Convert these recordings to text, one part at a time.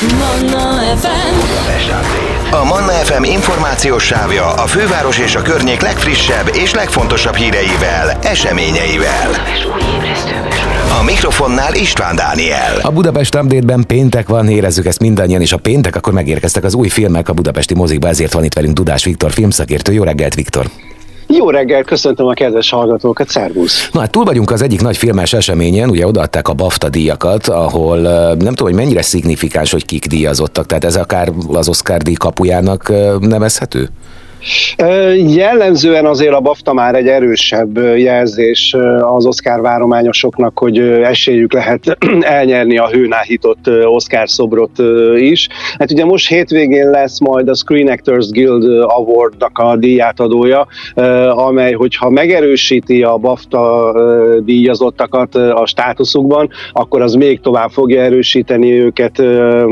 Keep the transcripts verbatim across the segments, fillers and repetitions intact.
Manna ef em. A Manna ef em információs sávja a főváros és a környék legfrissebb és legfontosabb híreivel, eseményeivel. A mikrofonnál István Dániel. A Budapest Update-ben péntek van, érezzük ezt mindannyian, és a péntek akkor megérkeztek az új filmek a budapesti mozikba, ezért van itt velünk Dudás Viktor filmszakértő. Jó reggelt, Viktor! Jó reggel, köszöntöm a kedves hallgatókat, szervusz! Na hát túl vagyunk az egyik nagy filmes eseményen, ugye odaadták a BAFTA díjakat, ahol nem tudom, hogy mennyire szignifikáns, hogy kik díjazottak, tehát ez akár az Oscar díj kapujának nevezhető? Jellemzően azért a BAFTA már egy erősebb jelzés az Oscar várományosoknak, hogy esélyük lehet elnyerni a hőnáhított Oscar szobrot is. Hát ugye most hétvégén lesz majd a Screen Actors Guild Award-nak a díjátadója, amely, hogyha megerősíti a BAFTA díjazottakat a státuszukban, akkor az még tovább fogja erősíteni őket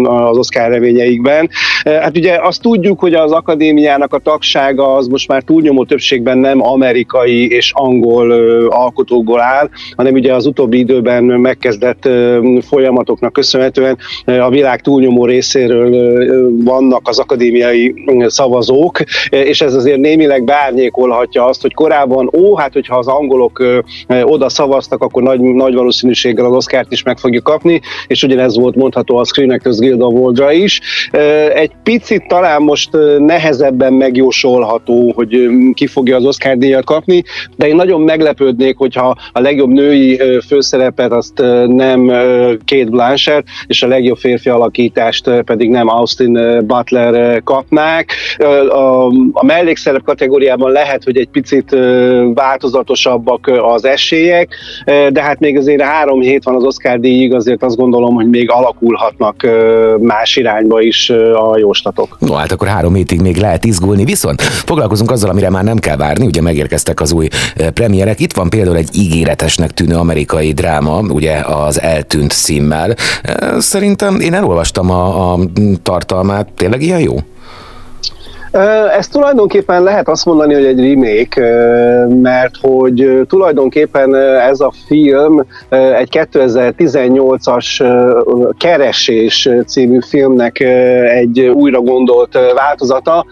az Oscar reményeikben. Hát ugye azt tudjuk, hogy az akadémiának a tagság az most már túlnyomó többségben nem amerikai és angol ö, alkotókból áll, hanem ugye az utóbbi időben megkezdett ö, folyamatoknak köszönhetően ö, a világ túlnyomó részéről ö, vannak az akadémiai ö, szavazók, ö, és ez azért némileg beárnyékolhatja azt, hogy korábban, ó, hát hogyha az angolok ö, ö, oda szavaztak, akkor nagy, nagy valószínűséggel az Oscárt is meg fogjuk kapni, és ugyanez volt mondható a Screen Actors Guild Awardra is. Ö, egy picit talán most ö, nehezebben megjós Solható, hogy ki fogja az Oscar-díjat kapni, de én nagyon meglepődnék, hogyha a legjobb női főszerepet azt nem Kate Blanchett, és a legjobb férfi alakítást pedig nem Austin Butler kapnák. A mellékszerep kategóriában lehet, hogy egy picit változatosabbak az esélyek, de hát még azért három hét van az Oscar-díjig, azért azt gondolom, hogy még alakulhatnak más irányba is a jóslatok. No, hát akkor három hétig még lehet izgulni, viszont foglalkozunk azzal, amire már nem kell várni, ugye megérkeztek az új premierek. Itt van például egy ígéretesnek tűnő amerikai dráma, ugye az Eltűnt címmel. Szerintem én elolvastam a, a tartalmát, tényleg ilyen jó? Ez tulajdonképpen lehet azt mondani, hogy egy remake, mert hogy tulajdonképpen ez a film egy kétezer-tizennyolcas Keresés című filmnek egy újra gondolt változata,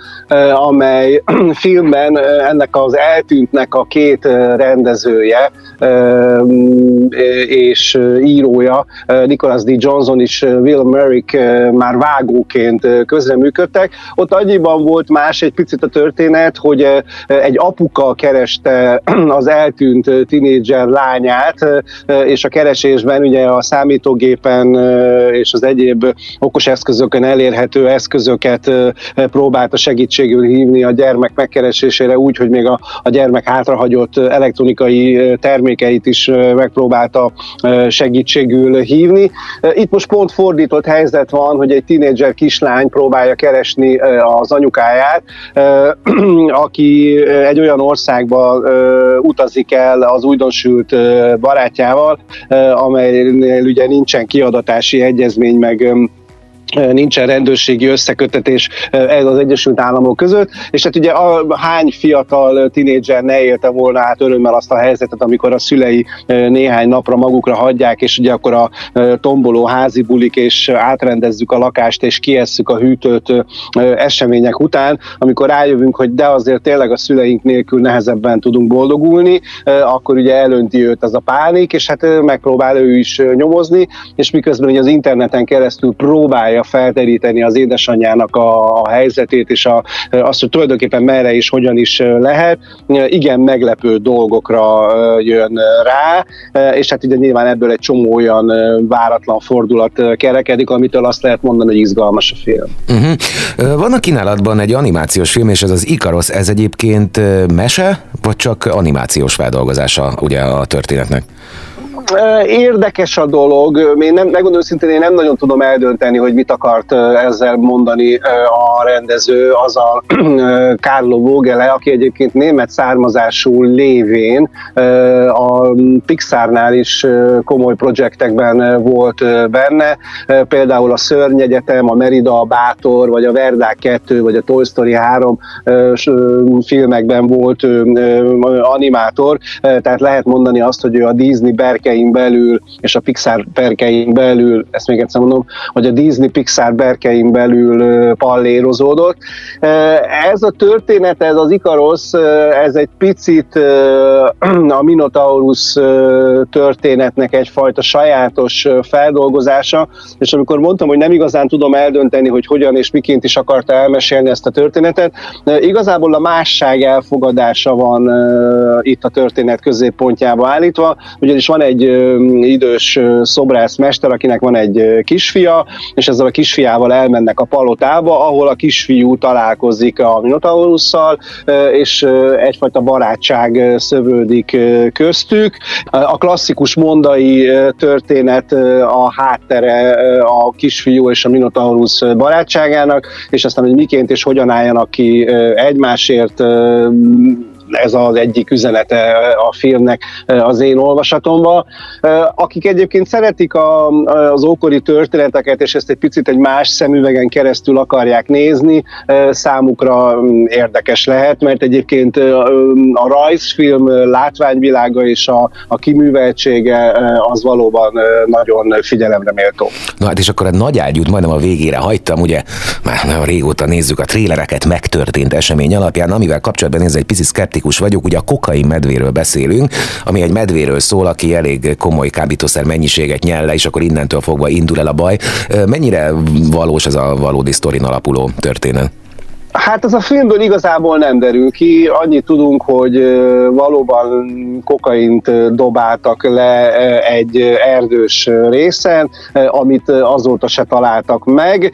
amely filmben ennek az eltűntnek a két rendezője és írója, Nicholas D. Johnson és Will Merrick már vágóként közreműködtek. Ott annyiban volt más egy picit a történet, hogy egy apuka kereste az eltűnt tinédzser lányát, és a keresésben ugye a számítógépen és az egyéb okos eszközökön elérhető eszközöket próbálta segítségül hívni a gyermek megkeresésére, úgy, hogy még a, a gyermek hátrahagyott elektronikai termékeit is megpróbálta segítségül hívni. Itt most pont fordított helyzet van, hogy egy tinédzser kislány próbálja keresni az anyukáját, aki egy olyan országba utazik el az újdonsült barátjával, amelynél ugye nincsen kiadatási egyezmény, meg nincsen rendőrségi összekötetés ez az Egyesült Államok között, és hát ugye a, hány fiatal tinédzser ne élte volna át örömmel azt a helyzetet, amikor a szülei néhány napra magukra hagyják, és ugye akkor a tomboló házi bulik, és átrendezzük a lakást, és kiesszük a hűtőt események után, amikor rájövünk, hogy de azért tényleg a szüleink nélkül nehezebben tudunk boldogulni, akkor ugye elönti őt az a pánik, és hát megpróbál ő is nyomozni, és miközben ugye az interneten keresztül próbálja felteríteni az édesanyjának a, a helyzetét, és a, azt, hogy tulajdonképpen merre és hogyan is lehet. Igen, meglepő dolgokra jön rá, és hát ugye nyilván ebből egy csomó olyan váratlan fordulat kerekedik, amitől azt lehet mondani, hogy izgalmas a film. Uh-huh. Van a kínálatban egy animációs film, és ez az Ikaros, ez egyébként mese, vagy csak animációs feldolgozása ugye a történetnek? Érdekes a dolog, én nem, megmondom őszintén, én nem nagyon tudom eldönteni, hogy mit akart ezzel mondani a rendező, az a Carlo Vogele, aki egyébként német származású lévén a Pixarnál is komoly projektekben volt benne, például a Szörny Egyetem, a Merida, a Bátor, vagy a Verdá kettő, vagy a Toy Story három filmekben volt animátor, tehát lehet mondani azt, hogy ő a Disney berkei berkein belül, és a Pixar berkein belül, ezt még egyszer mondom, hogy a Disney Pixar berkein belül pallérozódott. Ez a történet, ez az Ikaros, ez egy picit a Minotaurusz történetnek egyfajta sajátos feldolgozása, és amikor mondtam, hogy nem igazán tudom eldönteni, hogy hogyan és miként is akarta elmesélni ezt a történetet, igazából a másság elfogadása van itt a történet középpontjába állítva, ugyanis van egy idős szobrászmester, akinek van egy kisfia, és ezzel a kisfiával elmennek a palotába, ahol a kisfiú találkozik a Minotaurusszal, és egyfajta barátság szövődik köztük. A klasszikus mondai történet a háttere a kisfiú és a Minotaurusz barátságának, és aztán, hogy miként és hogyan álljanak ki egymásért, ez az egyik üzenete a filmnek az én olvasatomban. Akik egyébként szeretik a, az ókori történeteket, és ezt egy picit egy más szemüvegen keresztül akarják nézni, számukra érdekes lehet, mert egyébként a rajzfilm látványvilága és a, a kiműveltsége az valóban nagyon figyelemre méltó. Na hát és akkor egy nagy ágyút majdnem a végére hagytam, ugye már nagyon régóta nézzük a trélereket megtörtént esemény alapján, amivel kapcsolatban nézve egy picit szkeptikus vagyok, ugye a kokain medvéről beszélünk, ami egy medvéről szól, aki elég komoly kábítószer mennyiséget nyel le, és akkor innentől fogva indul el a baj. Mennyire valós ez a valódi sztorin alapuló történet? Hát ez a filmből igazából nem derül ki, annyit tudunk, hogy valóban kokaint dobáltak le egy erdős részen, amit azóta se találtak meg,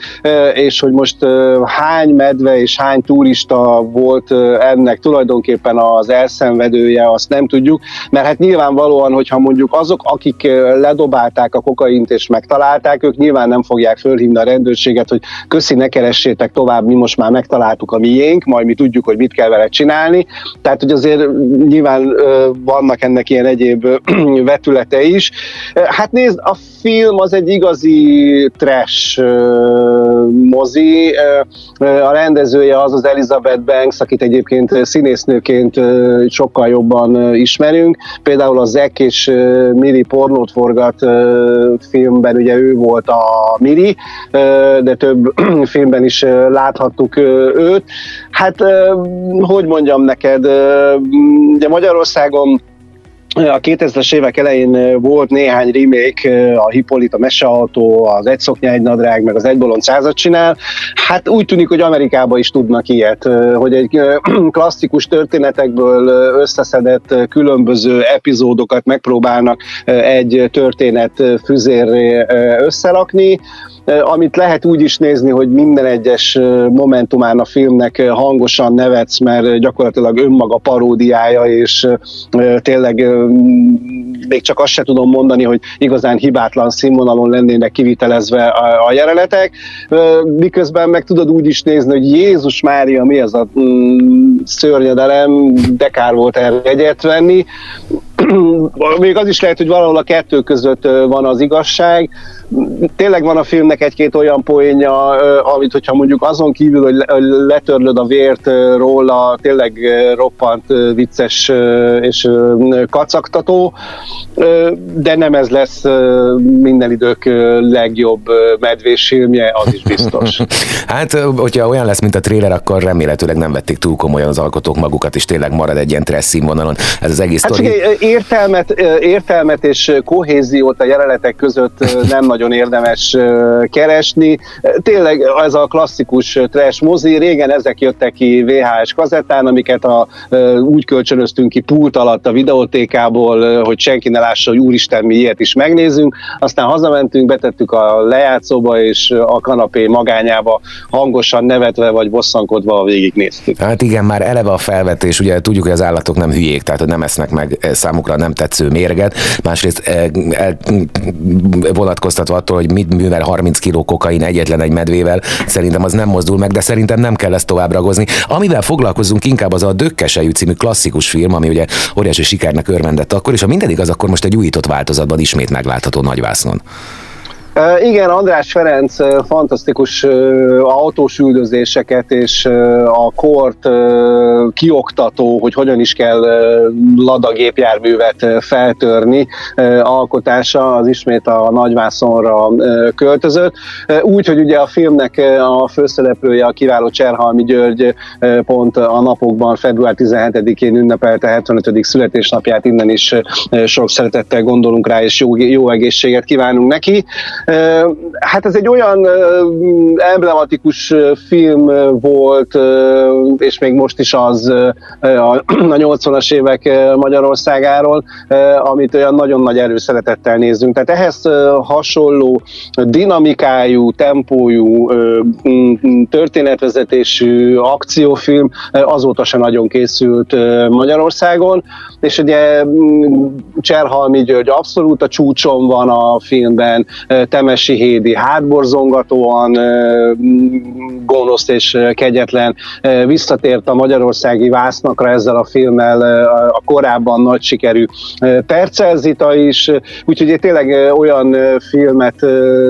és hogy most hány medve és hány turista volt ennek tulajdonképpen az elszenvedője, azt nem tudjuk, mert hát nyilvánvalóan, hogyha mondjuk azok, akik ledobálták a kokaint és megtalálták, ők nyilván nem fogják fölhívni a rendőrséget, hogy köszi, ne keressétek tovább, mi most már megtaláltuk a miénk, majd mi tudjuk, hogy mit kell vele csinálni. Tehát, hogy azért nyilván vannak ennek ilyen egyéb vetülete is. Hát nézd, a film az egy igazi trash mozi. A rendezője az az Elizabeth Banks, akit egyébként színésznőként sokkal jobban ismerünk. Például a Zack és Miri pornót forgat filmben, ugye ő volt a Miri, de több filmben is láthattuk őt. Hát, hogy mondjam neked, ugye Magyarországon a kétezres évek elején volt néhány remake, a Hippolit, a Meseautó, az Egy Szoknya, Egy Nadrág, meg az Egy Bolonc Százat Csinál. Hát úgy tűnik, hogy Amerikában is tudnak ilyet, hogy egy klasszikus történetekből összeszedett különböző epizódokat megpróbálnak egy történet füzérre összelakni, amit lehet úgy is nézni, hogy minden egyes momentumán a filmnek hangosan nevetsz, mert gyakorlatilag önmaga paródiája, és tényleg még csak azt se tudom mondani, hogy igazán hibátlan színvonalon lennének kivitelezve a jelenetek, miközben meg tudod úgy is nézni, hogy Jézus Mária, mi ez a szörnyedelem, de kár volt erre egyet venni. Még az is lehet, hogy valahol a kettő között van az igazság. Tényleg van a filmnek egy-két olyan poénja, amit, hogyha mondjuk azon kívül, hogy letörlöd a vért róla, tényleg roppant vicces és kacagtató, de nem ez lesz minden idők legjobb medvés filmje, az is biztos. Hát, hogyha olyan lesz, mint a tréler, akkor remélhetőleg nem vették túl komolyan az alkotók magukat, és tényleg marad egy ilyen stressz színvonalon ez az egész hát, történet. Értelmet, értelmet és kohéziót a jelenetek között nem nagyon érdemes keresni. Tényleg ez a klasszikus trash mozi, régen ezek jöttek ki vé há es kazettán, amiket a, úgy kölcsönöztünk ki pult alatt a videótékából, hogy senki ne lássa, hogy úristen, mi ilyet is megnézünk. Aztán hazamentünk, betettük a lejátszóba, és a kanapé magányába hangosan nevetve vagy bosszankodva végignéztük. Hát igen, már eleve a felvetés, ugye tudjuk, hogy az állatok nem hülyék, tehát nem esznek meg számukra nem tetsző mérget, másrészt elvonatkoztatva attól, hogy mit művel harminc kiló kokain egyetlen egy medvével, szerintem az nem mozdul meg, de szerintem nem kell ezt tovább ragozni. Amivel foglalkozunk inkább, az a Dög Keselyű című klasszikus film, ami ugye óriási sikernek örvendett akkor, és ha minden igaz, akkor most egy újított változatban ismét meglátható Nagyvásznon. Uh, igen, András Ferenc uh, fantasztikus uh, autós üldözéseket és uh, a kort uh, kioktató, hogy hogyan is kell uh, Lada gépjárművet uh, feltörni uh, alkotása, az ismét a Nagyvászonra uh, költözött. Uh, úgy, hogy ugye a filmnek uh, a főszereplője, a kiváló Cserhalmi György uh, pont a napokban, február tizenhetedikén ünnepelte hetvenötödik születésnapját, innen is uh, sok szeretettel gondolunk rá, és jó, jó egészséget kívánunk neki. Hát ez egy olyan emblematikus film volt, és még most is az a nyolcvanas évek Magyarországáról, amit olyan nagyon nagy előszeretettel nézünk. Tehát ehhez hasonló dinamikájú, tempójú, történetvezetésű akciófilm azóta se nagyon készült Magyarországon, és ugye Cserhalmi György abszolút a csúcson van a filmben, Temesi Hédi hátborzongatóan gonosz és kegyetlen, visszatért a magyarországi vásznakra ezzel a filmmel a korábban nagy sikerű Percelzita is, úgyhogy tényleg olyan filmet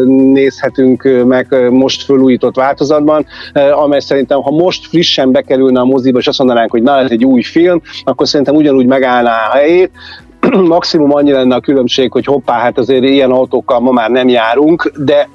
nézhetünk meg most fölújított változatban, amely szerintem, ha most frissen bekerülne a moziba, és azt mondanánk, hogy na, ez egy új film, akkor szerintem ugyanúgy megállná a helyét. Maximum annyi lenne a különbség, hogy hoppá, hát azért ilyen autókkal ma már nem járunk, de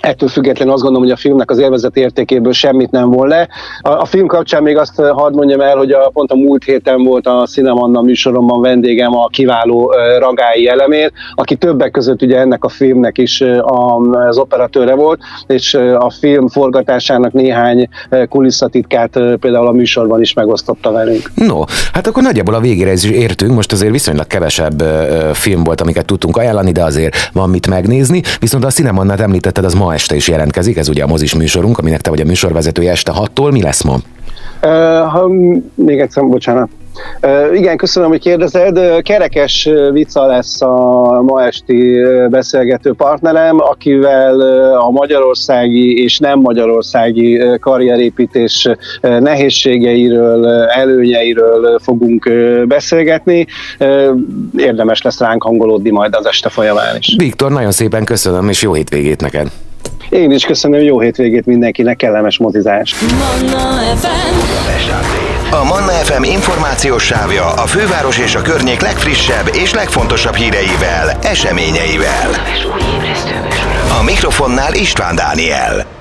ettől függetlenül azt gondolom, hogy a filmnek az élvezeti értékéből semmit nem von le. A, a film kapcsán még azt hadd mondjam el, hogy a, pont a múlt héten volt a Cinemanna műsoromban vendégem a kiváló uh, Ragályi Elemér, aki többek között ugye ennek a filmnek is uh, az operatőre volt, és uh, a film forgatásának néhány uh, kulisszatitkát uh, például a műsorban is megosztotta velünk. No, hát akkor nagyjából a végére is értünk, most azért viszonylag kevesebb uh, film volt, amiket tudtunk ajánlani, de azért van mit megnézni, viszont a Cinemannát említetted, az ma este is jelentkezik, ez ugye a mozis műsorunk, aminek te vagy a műsorvezetője este hattól. Mi lesz ma? Uh, ha, még egyszer, bocsánat. Uh, igen, köszönöm, hogy kérdezed. Kerekes Vica lesz a ma esti beszélgető partnerem, akivel a magyarországi és nem magyarországi karrierépítés nehézségeiről, előnyeiről fogunk beszélgetni. Érdemes lesz ránk hangolódni majd az este folyamán is. Viktor, nagyon szépen köszönöm, és jó hétvégét neked! Én is köszönöm, jó hétvégét mindenkinek, kellemes mozizást! A Manna ef em információs sávja a főváros és a környék legfrissebb és legfontosabb híreivel, eseményeivel. A mikrofonnál István Dániel.